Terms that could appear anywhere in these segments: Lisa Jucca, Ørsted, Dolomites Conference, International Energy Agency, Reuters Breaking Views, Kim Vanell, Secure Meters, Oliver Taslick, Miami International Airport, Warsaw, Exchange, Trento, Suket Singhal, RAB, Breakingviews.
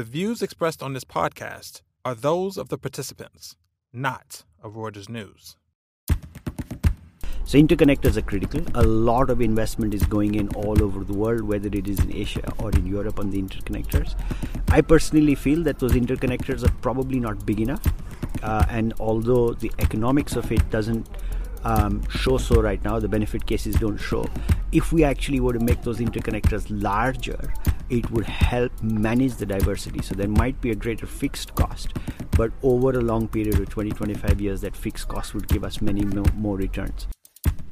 The views expressed on this podcast are those of the participants, not of Reuters News. So interconnectors are critical. A lot of investment is going in all over the world, whether it is in Asia or in Europe on the interconnectors. I personally feel that those interconnectors are probably not big enough. And although the economics of it doesn't show so right now, the benefit cases don't show. If we actually were to make those interconnectors larger, it would help manage the diversity. So there might be a greater fixed cost, but over a long period of 20-25 years, that fixed cost would give us many more returns.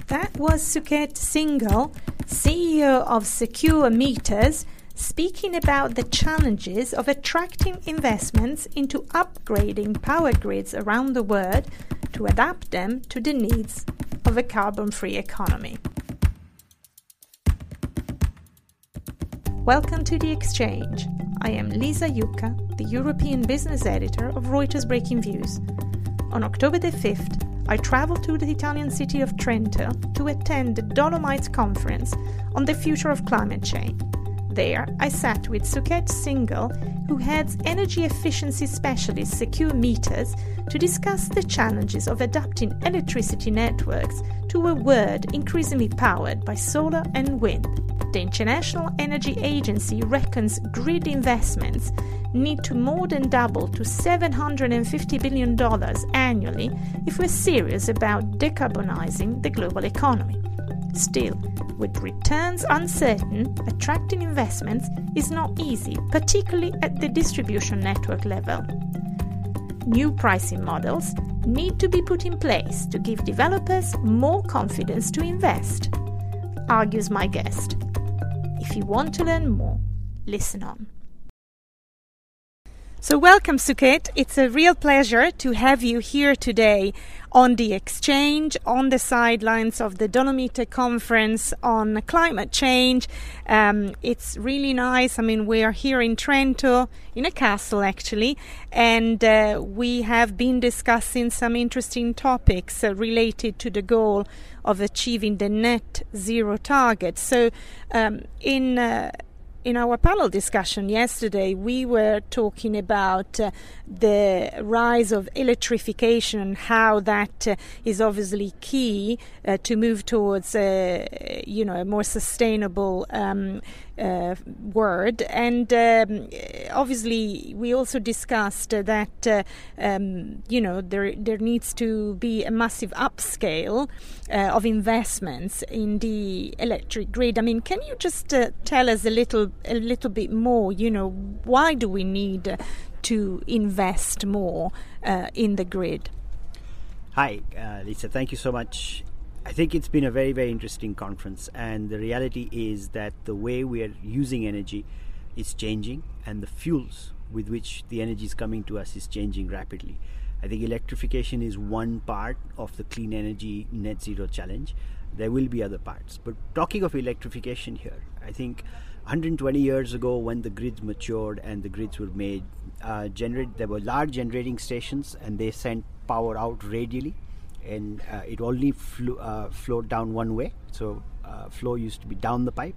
That was Suket Singhal, CEO of Secure Meters, speaking about the challenges of attracting investments into upgrading power grids around the world to adapt them to the needs of a carbon-free economy. Welcome to The Exchange. I am Lisa Jucca, the European business editor of Reuters Breaking Views. On October the 5th, I travelled to the Italian city of Trento to attend the Dolomites Conference on the future of climate change. There, I sat with Suket Singhal, who heads energy efficiency specialist Secure Meters, to discuss the challenges of adapting electricity networks to a world increasingly powered by solar and wind. The International Energy Agency reckons grid investments need to more than double to $750 billion annually if we're serious about decarbonizing the global economy. Still, with returns uncertain, attracting investments is not easy, particularly at the distribution network level. New pricing models need to be put in place to give developers more confidence to invest, argues my guest. If you want to learn more, listen on. So welcome, Suket. It's a real pleasure to have you here today on The Exchange, on the sidelines of the Dolomites Conference on climate change. It's really nice. I mean, we are here in Trento, in a castle actually, and we have been discussing some interesting topics related to the goal of achieving the net zero target. So in our panel discussion yesterday, we were talking about the rise of electrification and how that is obviously key to move towards a more sustainable world. And obviously, we also discussed that there needs to be a massive upscale of investments in the electric grid. I mean, can you just tell us a little bit more, why do we need to invest more in the grid? Hi, Lisa, thank you so much. I think it's been a very, very interesting conference, and the reality is that the way we are using energy is changing, and the fuels with which the energy is coming to us is changing rapidly. I think electrification is one part of the clean energy net zero challenge. There will be other parts, but talking of electrification here, I think 120 years ago, when the grids matured and the grids were made, there were large generating stations, and they sent power out radially, and it only flowed down one way. So flow used to be down the pipe.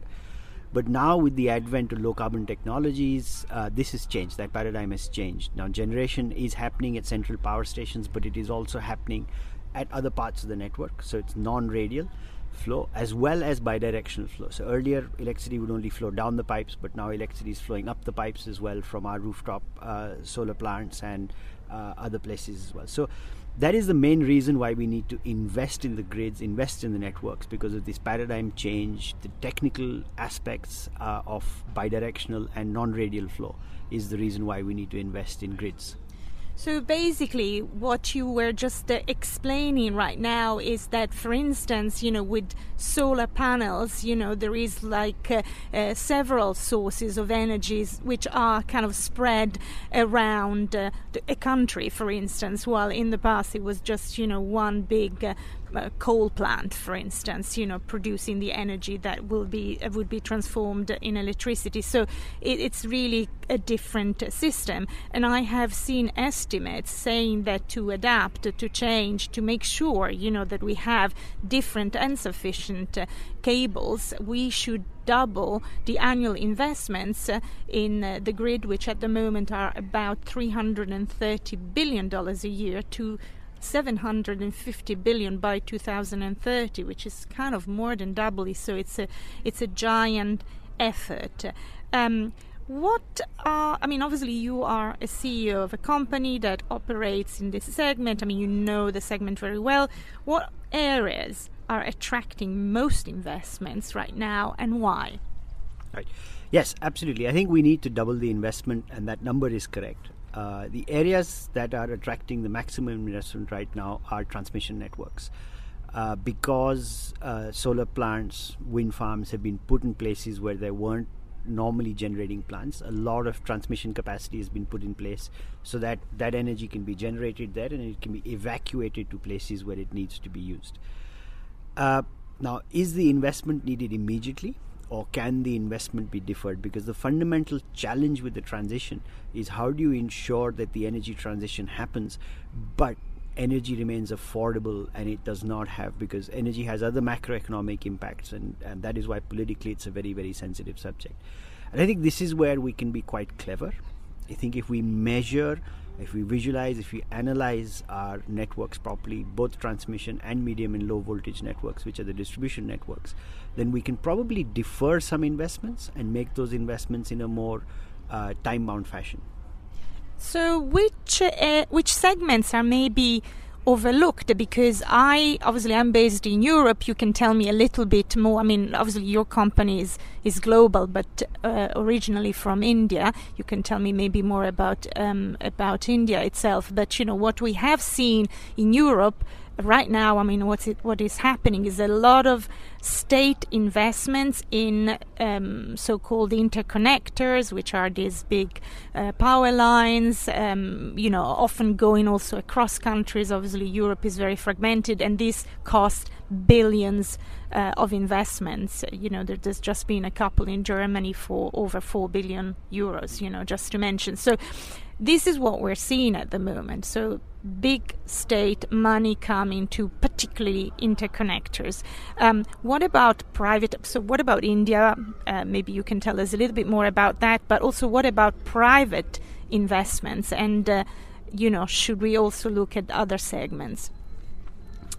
But now with the advent of low carbon technologies, this has changed. That paradigm has changed. Now generation is happening at central power stations, but it is also happening at other parts of the network. So it's non-radial flow as well as bidirectional flow. So earlier electricity would only flow down the pipes, but now electricity is flowing up the pipes as well from our rooftop solar plants and other places as well. So that is the main reason why we need to invest in the grids, invest in the networks, because of this paradigm change. The technical aspects of bidirectional and non-radial flow is the reason why we need to invest in grids. So basically what you were just explaining right now is that, for instance, with solar panels, there is like several sources of energies which are kind of spread around a country, for instance, while in the past it was just, one big coal plant, for instance, you know, producing the energy that would be transformed in electricity. So it's really a different system. And I have seen estimates saying that to adapt, to change, to make sure, you know, that we have different and sufficient cables, we should double the annual investments in the grid, which at the moment are about $330 billion a year, to $750 billion by 2030, which is kind of more than doubly. So it's a giant effort. Obviously you are a CEO of a company that operates in this segment. I mean, you know the segment very well. What areas are attracting most investments right now, and why? Right. Yes, absolutely. I think we need to double the investment, and that number is correct. The areas that are attracting the maximum investment right now are transmission networks, because solar plants, wind farms have been put in places where there weren't normally generating plants. A lot of transmission capacity has been put in place so that that energy can be generated there and it can be evacuated to places where it needs to be used. Now, is the investment needed immediately, or can the investment be deferred? Because the fundamental challenge with the transition is, how do you ensure that the energy transition happens but energy remains affordable and it does not have, because energy has other macroeconomic impacts, and that is why politically it's a very, very sensitive subject. And I think this is where we can be quite clever. I think if we measure, if we visualize, if we analyze our networks properly, both transmission and medium and low voltage networks, which are the distribution networks, then we can probably defer some investments and make those investments in a more time-bound fashion. So which segments are maybe overlooked? Because I'm based in Europe. You can tell me a little bit more. I mean, obviously your company is global, but originally from India. You can tell me maybe more about India itself. But you know what we have seen in Europe right now. I mean, what is happening is a lot of state investments in so-called interconnectors, which are these big power lines, often going also across countries. Obviously, Europe is very fragmented, and this costs billions of investments. You know, there's just been a couple in Germany for over 4 billion euros, you know, just to mention. So this is what we're seeing at the moment. So big state money coming to particularly interconnectors. What about private? So what about India? Maybe you can tell us a little bit more about that. But also, what about private investments? And, should we also look at other segments?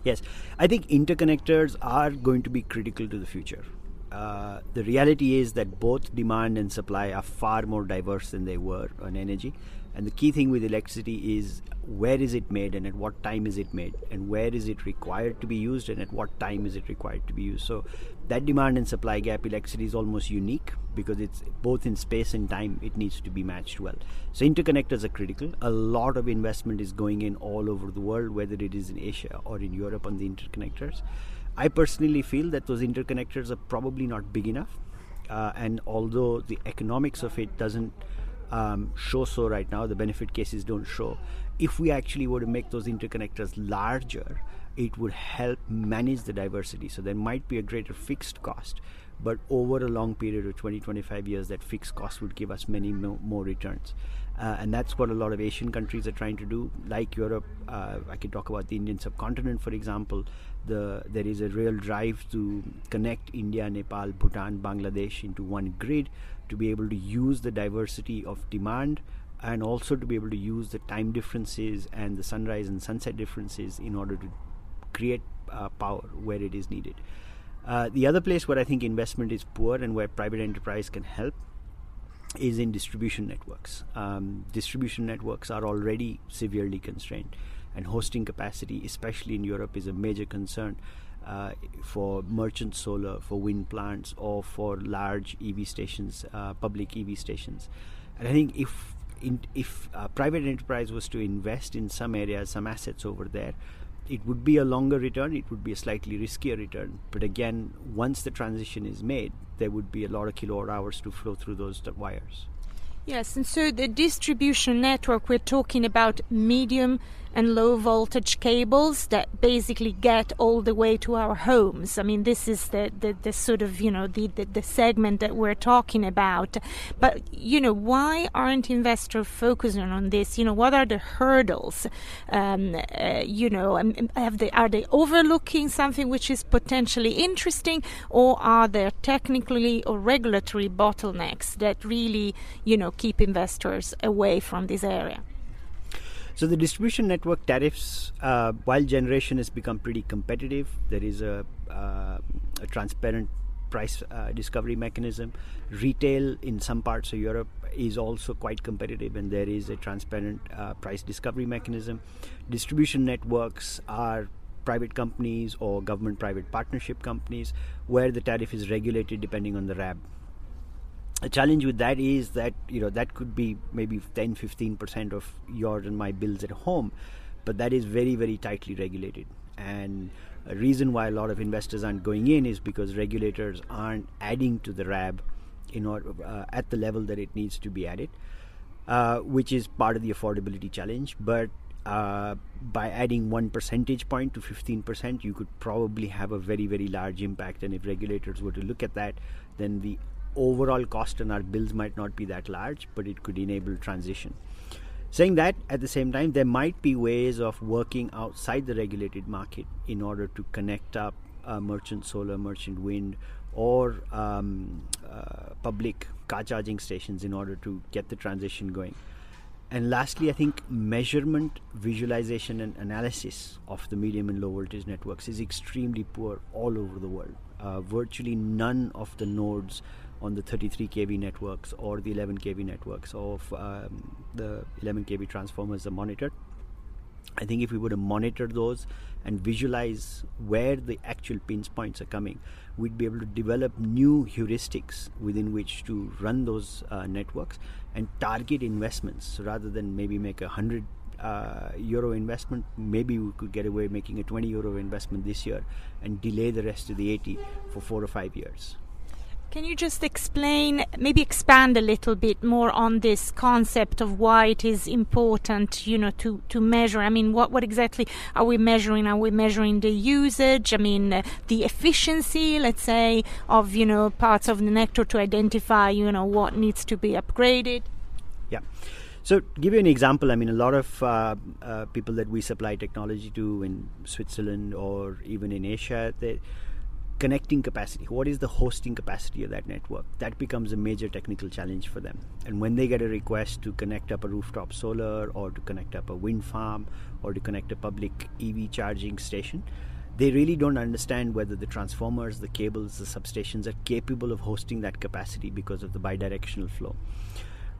Yes, I think interconnectors are going to be critical to the future. The reality is that both demand and supply are far more diverse than they were on energy. And the key thing with electricity is, where is it made and at what time is it made, and where is it required to be used and at what time is it required to be used. So that demand and supply gap, electricity is almost unique because it's both in space and time, it needs to be matched well. So interconnectors are critical. A lot of investment is going in all over the world, whether it is in Asia or in Europe on the interconnectors. I personally feel that those interconnectors are probably not big enough. And although the economics of it doesn't show so right now, the benefit cases don't show. If we actually were to make those interconnectors larger, it would help manage the diversity. So there might be a greater fixed cost, but over a long period of 20, 25 years, that fixed cost would give us many more returns. And that's what a lot of Asian countries are trying to do, like Europe. I can talk about the Indian subcontinent, for example. There is a real drive to connect India, Nepal, Bhutan, Bangladesh into one grid, to be able to use the diversity of demand and also to be able to use the time differences and the sunrise and sunset differences in order to create power where it is needed. The other place where I think investment is poor and where private enterprise can help is in distribution networks. Distribution networks are already severely constrained, and hosting capacity, especially in Europe, is a major concern for merchant solar, for wind plants, or for large EV stations, public EV stations. And I think if private enterprise was to invest in some areas, some assets over there, it would be a longer return, it would be a slightly riskier return. But again, once the transition is made, there would be a lot of kilowatt hours to flow through those wires. Yes, and so the distribution network, we're talking about medium and low voltage cables that basically get all the way to our homes. I mean, this is the sort of, you know, the segment that we're talking about. But, you know, why aren't investors focusing on this? You know, what are the hurdles? You know, are they overlooking something which is potentially interesting, or are there technically or regulatory bottlenecks that really, you know, keep investors away from this area? So the distribution network tariffs, while generation has become pretty competitive, there is a transparent price discovery mechanism. Retail in some parts of Europe is also quite competitive, and there is a transparent price discovery mechanism. Distribution networks are private companies or government-private partnership companies where the tariff is regulated depending on the RAB. The challenge with that is that, you know, that could be maybe 10-15% of your and my bills at home, but that is very, very tightly regulated. And a reason why a lot of investors aren't going in is because regulators aren't adding to the RAB in order, at the level that it needs to be added, which is part of the affordability challenge. But by adding 1 percentage point to 15%, you could probably have a very, very large impact. And if regulators were to look at that, then the overall cost on our bills might not be that large, but it could enable transition. Saying that, at the same time, there might be ways of working outside the regulated market in order to connect up merchant solar, merchant wind, or public car charging stations in order to get the transition going. And lastly, I think measurement, visualization, and analysis of the medium and low voltage networks is extremely poor all over the world. Virtually none of the nodes on the 33 kV networks or the 11 kV networks of the 11 kV transformers are monitored. I think if we were to monitor those and visualize where the actual pinch points are coming, we'd be able to develop new heuristics within which to run those networks and target investments. So rather than maybe make a 100 euro investment, maybe we could get away making a 20 euro investment this year and delay the rest of the 80 for 4 or 5 years. Can you just explain, maybe expand a little bit more on this concept of why it is important, you know, to measure? I mean, what exactly are we measuring? Are we measuring the usage? I mean, the efficiency, let's say, of, you know, parts of the network to identify, you know, what needs to be upgraded? Yeah. So to give you an example, I mean, a lot of people that we supply technology to in Switzerland or even in Asia, they connecting capacity, what is the hosting capacity of that network? That becomes a major technical challenge for them. And when they get a request to connect up a rooftop solar or to connect up a wind farm or to connect a public EV charging station, they really don't understand whether the transformers, the cables, the substations are capable of hosting that capacity because of the bidirectional flow.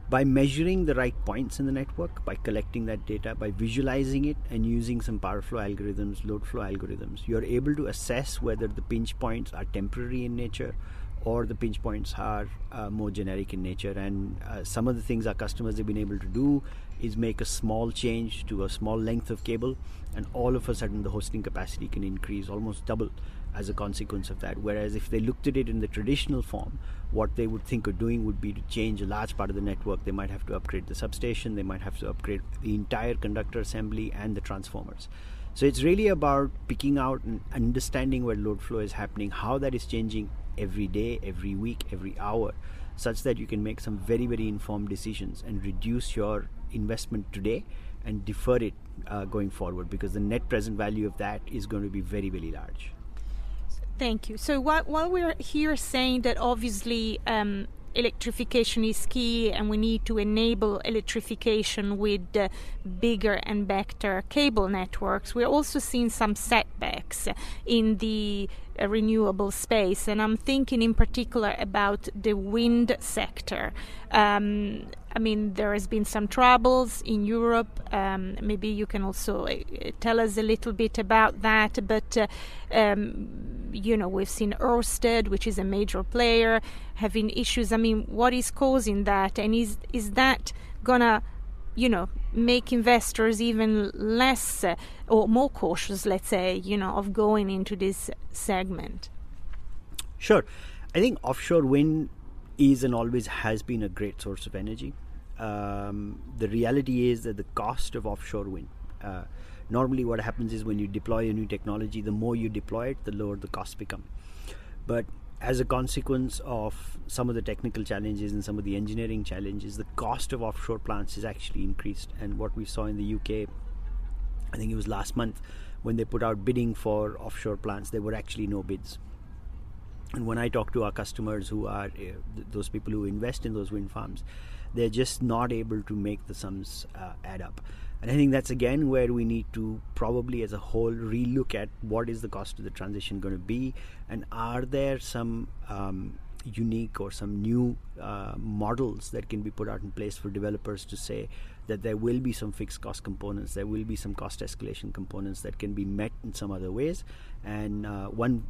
By measuring the right points in the network, by collecting that data, by visualizing it and using some power flow algorithms, load flow algorithms, you're able to assess whether the pinch points are temporary in nature or the pinch points are more generic in nature. And some of the things our customers have been able to do is make a small change to a small length of cable, and all of a sudden the hosting capacity can increase almost double as a consequence of that. Whereas if they looked at it in the traditional form, what they would think of doing would be to change a large part of the network. They might have to upgrade the substation, they might have to upgrade the entire conductor assembly and the transformers. So it's really about picking out and understanding where load flow is happening, how that is changing every day, every week, every hour, such that you can make some very, very informed decisions and reduce your investment today and defer it going forward, because the net present value of that is going to be very, very large. Thank you. So while we're here saying that obviously electrification is key and we need to enable electrification with bigger and better cable networks, we're also seeing some setbacks in the renewable space. And I'm thinking in particular about the wind sector. I mean, there has been some troubles in Europe. Maybe you can also tell us a little bit about that. But, you know, we've seen Ørsted, which is a major player, having issues. I mean, what is causing that? And is that going to, you know, make investors even less or more cautious, let's say, you know, of going into this segment? Sure. I think offshore wind is and always has been a great source of energy. the reality is that the cost of offshore wind, normally what happens is when you deploy a new technology, the more you deploy it, the lower the costs become. But as a consequence of some of the technical challenges and some of the engineering challenges, the cost of offshore plants is actually increased. And what we saw in the UK, I think it was last month, when they put out bidding for offshore plants, there were actually no bids. And when I talk to our customers who are those people who invest in those wind farms, they're just not able to make the sums add up. And I think that's again where we need to probably as a whole relook at what is the cost of the transition going to be, and are there some unique or some new models that can be put out in place for developers to say that there will be some fixed cost components, there will be some cost escalation components that can be met in some other ways. And one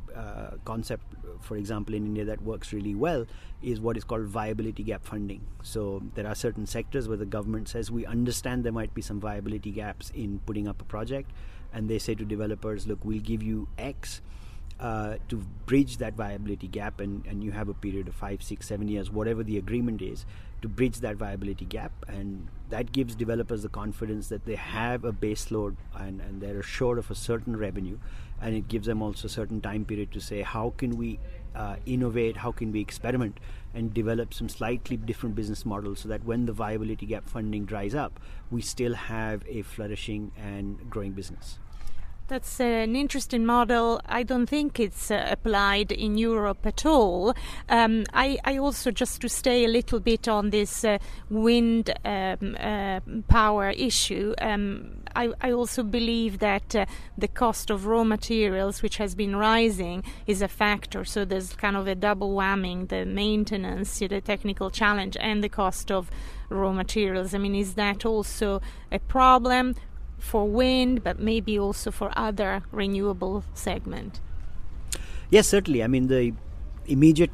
concept, for example, in India that works really well is what is called viability gap funding. So there are certain sectors where the government says, we understand there might be some viability gaps in putting up a project, and they say to developers, look, we'll give you X to bridge that viability gap, and you have a period of 5, 6, 7 years, whatever the agreement is, to bridge that viability gap. And that gives developers the confidence that they have a base load and they're assured of a certain revenue, and it gives them also a certain time period to say, how can we innovate, how can we experiment and develop some slightly different business models, so that when the viability gap funding dries up, we still have a flourishing and growing business. That's an interesting model. I don't think it's applied in Europe at all. I also, just to stay a little bit on this wind power issue, I also believe that the cost of raw materials, which has been rising, is a factor. So there's kind of a double whamming, the maintenance, the technical challenge, and the cost of raw materials. I mean, is that also a problem for wind, but maybe also for other renewable segment? Yes, certainly. I mean, the immediate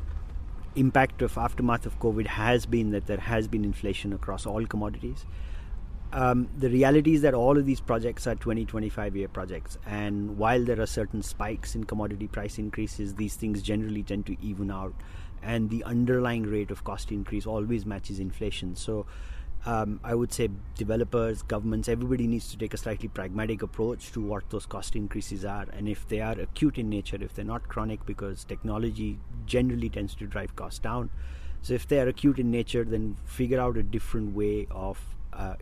impact of aftermath of COVID has been that there has been inflation across all commodities. The reality is that all of these projects are 20, 25-year projects. And while there are certain spikes in commodity price increases, these things generally tend to even out. And the underlying rate of cost increase always matches inflation. So I would say developers, governments, everybody needs to take a slightly pragmatic approach to what those cost increases are. And if they are acute in nature, if they're not chronic, because technology generally tends to drive costs down. So if they are acute in nature, then figure out a different way of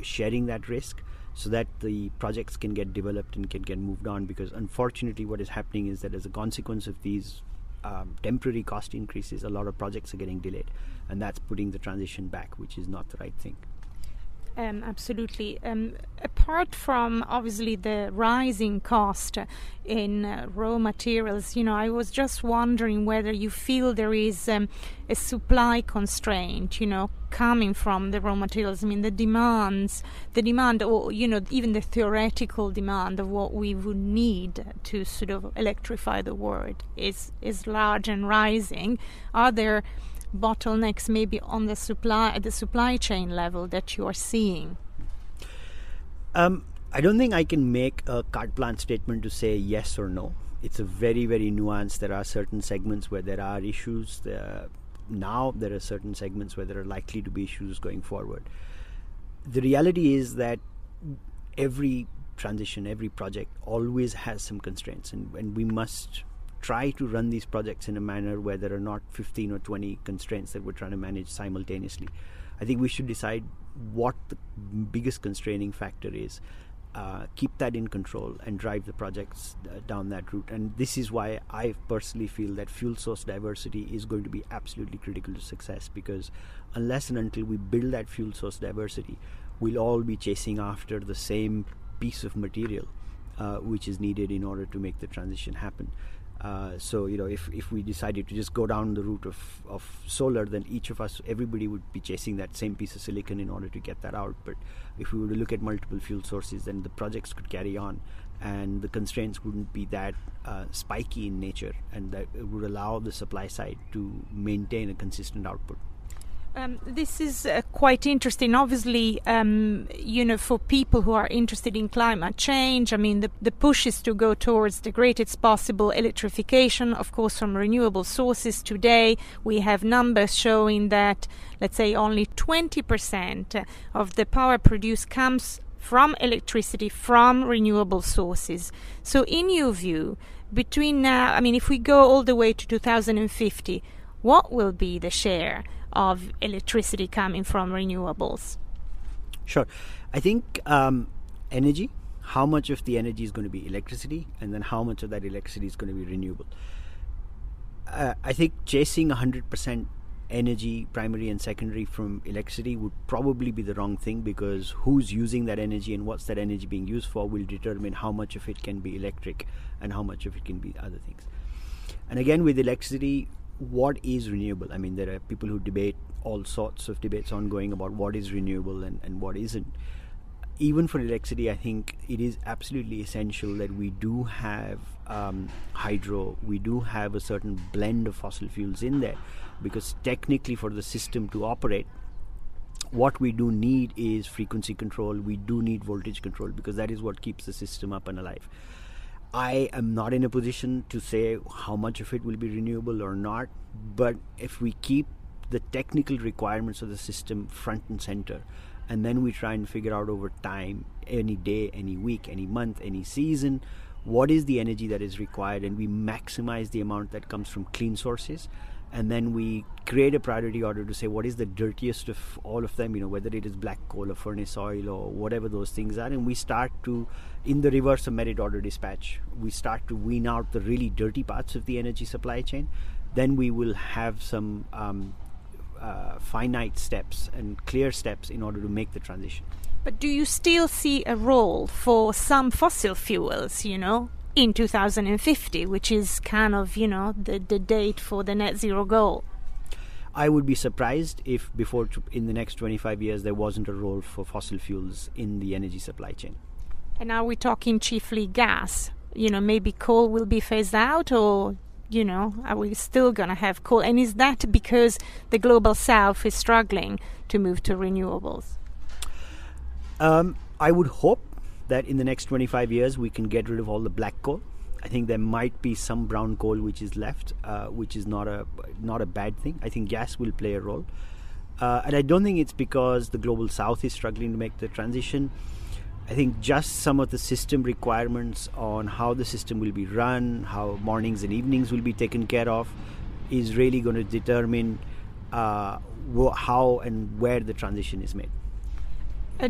sharing that risk, so that the projects can get developed and can get moved on. Because unfortunately, what is happening is that as a consequence of these temporary cost increases, a lot of projects are getting delayed. And that's putting the transition back, which is not the right thing. Absolutely. Apart from obviously the rising cost in raw materials, you know, I was just wondering whether you feel there is a supply constraint, you know, coming from the raw materials. I mean, the demand, or, you know, even the theoretical demand of what we would need to sort of electrify the world is large and rising. Are there bottlenecks maybe on the supply, at the supply chain level, that you are seeing? I don't think I can make a carte blanche statement to say yes or no. It's a very, very nuanced. There are certain segments where there are issues now. There are certain segments where there are likely to be issues going forward. The reality is that every transition, every project always has some constraints, and we must try to run these projects in a manner where there are not 15 or 20 constraints that we're trying to manage simultaneously. I think we should decide what the biggest constraining factor is, keep that in control, and drive the projects down that route. And this is why I personally feel that fuel source diversity is going to be absolutely critical to success, because unless and until we build that fuel source diversity, we'll all be chasing after the same piece of material which is needed in order to make the transition happen. So, you know, if we decided to just go down the route of solar, then everybody would be chasing that same piece of silicon in order to get that out. But if we were to look at multiple fuel sources, then the projects could carry on, and the constraints wouldn't be that spiky in nature, and that it would allow the supply side to maintain a consistent output. This is quite interesting. Obviously, for people who are interested in climate change, I mean, the push is to go towards the greatest possible electrification, of course, from renewable sources. Today, we have numbers showing that, let's say, only 20% of the power produced comes from electricity, from renewable sources. So in your view, between now, I mean, if we go all the way to 2050, what will be the share of electricity coming from renewables? Sure. I think energy, how much of the energy is going to be electricity, and then how much of that electricity is going to be renewable. I think chasing 100% energy, primary and secondary, from electricity would probably be the wrong thing, because who's using that energy and what's that energy being used for will determine how much of it can be electric and how much of it can be other things. And again, with electricity, what is renewable? I mean, there are people who debate, all sorts of debates ongoing about what is renewable and what isn't. Even for electricity, I think it is absolutely essential that we do have hydro, we do have a certain blend of fossil fuels in there, because technically for the system to operate, what we do need is frequency control, we do need voltage control, because that is what keeps the system up and alive. I am not in a position to say how much of it will be renewable or not, but if we keep the technical requirements of the system front and center, and then we try and figure out over time, any day, any week, any month, any season, what is the energy that is required, and we maximize the amount that comes from clean sources, and then we create a priority order to say what is the dirtiest of all of them, whether it is black coal or furnace oil or whatever those things are, and we start to, in the reverse of merit order dispatch, we start to wean out the really dirty parts of the energy supply chain. Then we will have some finite steps and clear steps in order to make the transition. But do you still see a role for some fossil fuels, in 2050, which is kind of, the date for the net zero goal? I would be surprised if in the next 25 years there wasn't a role for fossil fuels in the energy supply chain. And are we talking chiefly gas? Maybe coal will be phased out, or, are we still going to have coal? And is that because the global south is struggling to move to renewables? I would hope that in the next 25 years we can get rid of all the black coal. I think there might be some brown coal which is left, which is not a bad thing. I think gas will play a role. And I don't think it's because the global south is struggling to make the transition. I think just some of the system requirements on how the system will be run, how mornings and evenings will be taken care of, is really going to determine how and where the transition is made.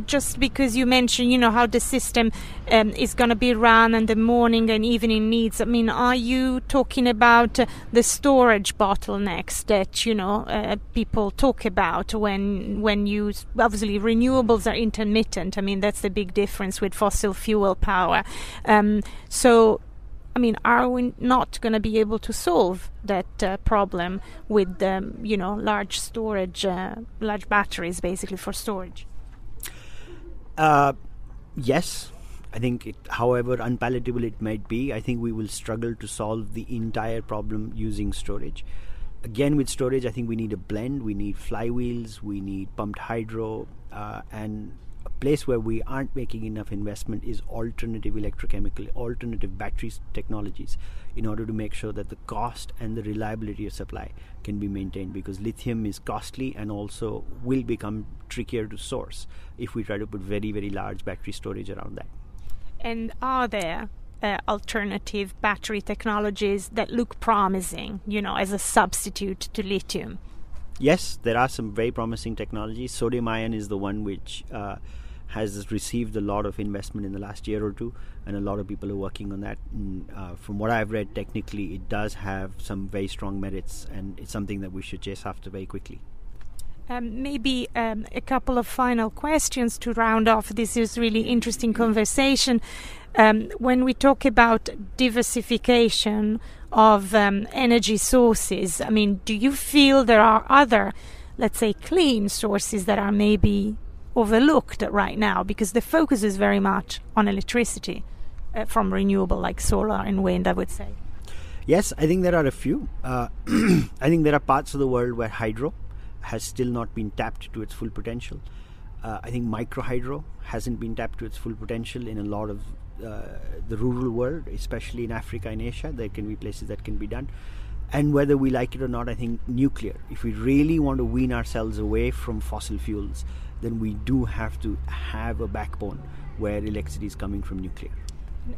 Just because you mentioned, how the system is going to be run and the morning and evening needs. I mean, are you talking about the storage bottlenecks that, people talk about when you... Obviously, renewables are intermittent. I mean, that's the big difference with fossil fuel power. Are we not going to be able to solve that problem with, large storage, large batteries, basically, for storage? Yes, I think, however unpalatable it might be, I think we will struggle to solve the entire problem using storage. Again, with storage, I think we need a blend. We need flywheels, we need pumped hydro, and a place where we aren't making enough investment is alternative electrochemical, alternative battery technologies, in order to make sure that the cost and the reliability of supply can be maintained, because lithium is costly and also will become trickier to source if we try to put very, very large battery storage around that. And are there alternative battery technologies that look promising, as a substitute to lithium? Yes, there are some very promising technologies. Sodium ion is the one which has received a lot of investment in the last year or two, and a lot of people are working on that. And, from what I've read, technically it does have some very strong merits, and it's something that we should chase after very quickly. A couple of final questions to round off this is really interesting conversation. When we talk about diversification of energy sources, I mean, do you feel there are other, let's say, clean sources that are maybe overlooked right now, because the focus is very much on electricity from renewable, like solar and wind, I would say? Yes, I think there are a few. I think there are parts of the world where hydro has still not been tapped to its full potential. I think microhydro hasn't been tapped to its full potential in a lot of the rural world, especially in Africa and Asia. There can be places that can be done. And whether we like it or not, I think nuclear. If we really want to wean ourselves away from fossil fuels, then we do have to have a backbone where electricity is coming from nuclear.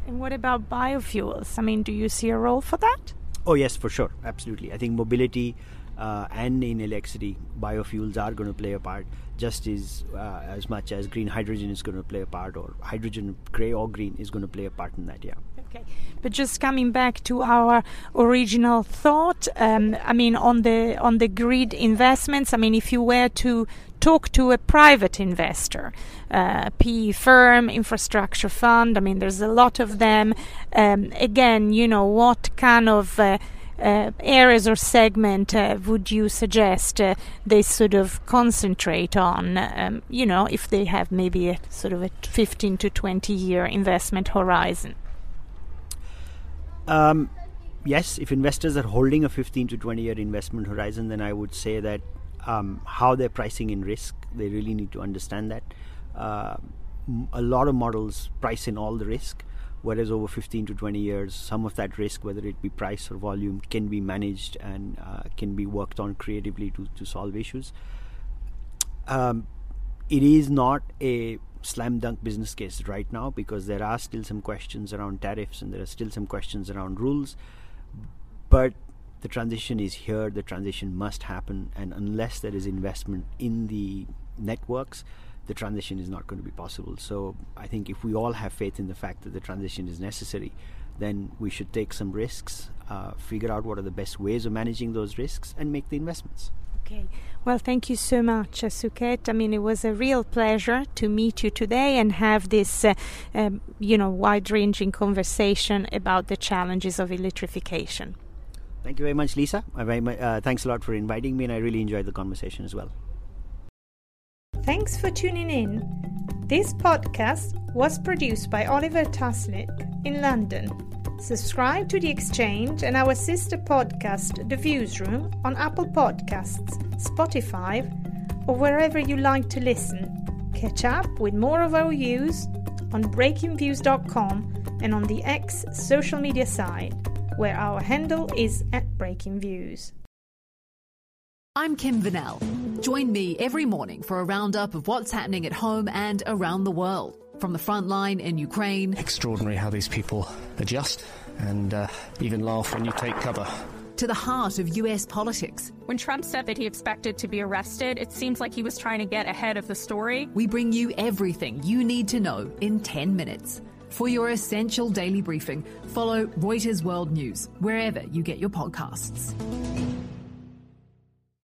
And what about biofuels? I mean, do you see a role for that? Oh, yes, for sure. Absolutely. I think mobility and in electricity, biofuels are going to play a part just as much as green hydrogen is going to play a part, or hydrogen, grey or green, is going to play a part in that, yeah. Okay, but just coming back to our original thought, I mean, on the grid investments, I mean, if you were to talk to a private investor, PE firm, infrastructure fund, I mean, there's a lot of them. Again, you know, what kind of areas or segment would you suggest they sort of concentrate on, you know, if they have maybe a sort of a 15 to 20 year investment horizon? Yes, if investors are holding a 15 to 20 year investment horizon, then I would say that how they're pricing in risk, they really need to understand that. A lot of models price in all the risk, whereas over 15 to 20 years, some of that risk, whether it be price or volume, can be managed and can be worked on creatively to solve issues. It is not a slam dunk business case right now, because there are still some questions around tariffs and there are still some questions around rules. But the transition is here, the transition must happen, and unless there is investment in the networks, the transition is not going to be possible. So I think if we all have faith in the fact that the transition is necessary, then we should take some risks, figure out what are the best ways of managing those risks, and make the investments. Okay. Well, thank you so much, Suket. I mean, it was a real pleasure to meet you today and have this, you know, wide-ranging conversation about the challenges of electrification. Thank you very much, Lisa. Thanks a lot for inviting me, and I really enjoyed the conversation as well. Thanks for tuning in. This podcast was produced by Oliver Taslick in London. Subscribe to The Exchange and our sister podcast, The Views Room, on Apple Podcasts, Spotify, or wherever you like to listen. Catch up with more of our views on breakingviews.com and on the X social media site, where our handle is @breakingviews. I'm Kim Vanell. Join me every morning for a roundup of what's happening at home and around the world. From the front line in Ukraine. Extraordinary how these people adjust and even laugh when you take cover. To the heart of U.S. politics. When Trump said that he expected to be arrested, it seems like he was trying to get ahead of the story. We bring you everything you need to know in 10 minutes. For your essential daily briefing, follow Reuters World News wherever you get your podcasts.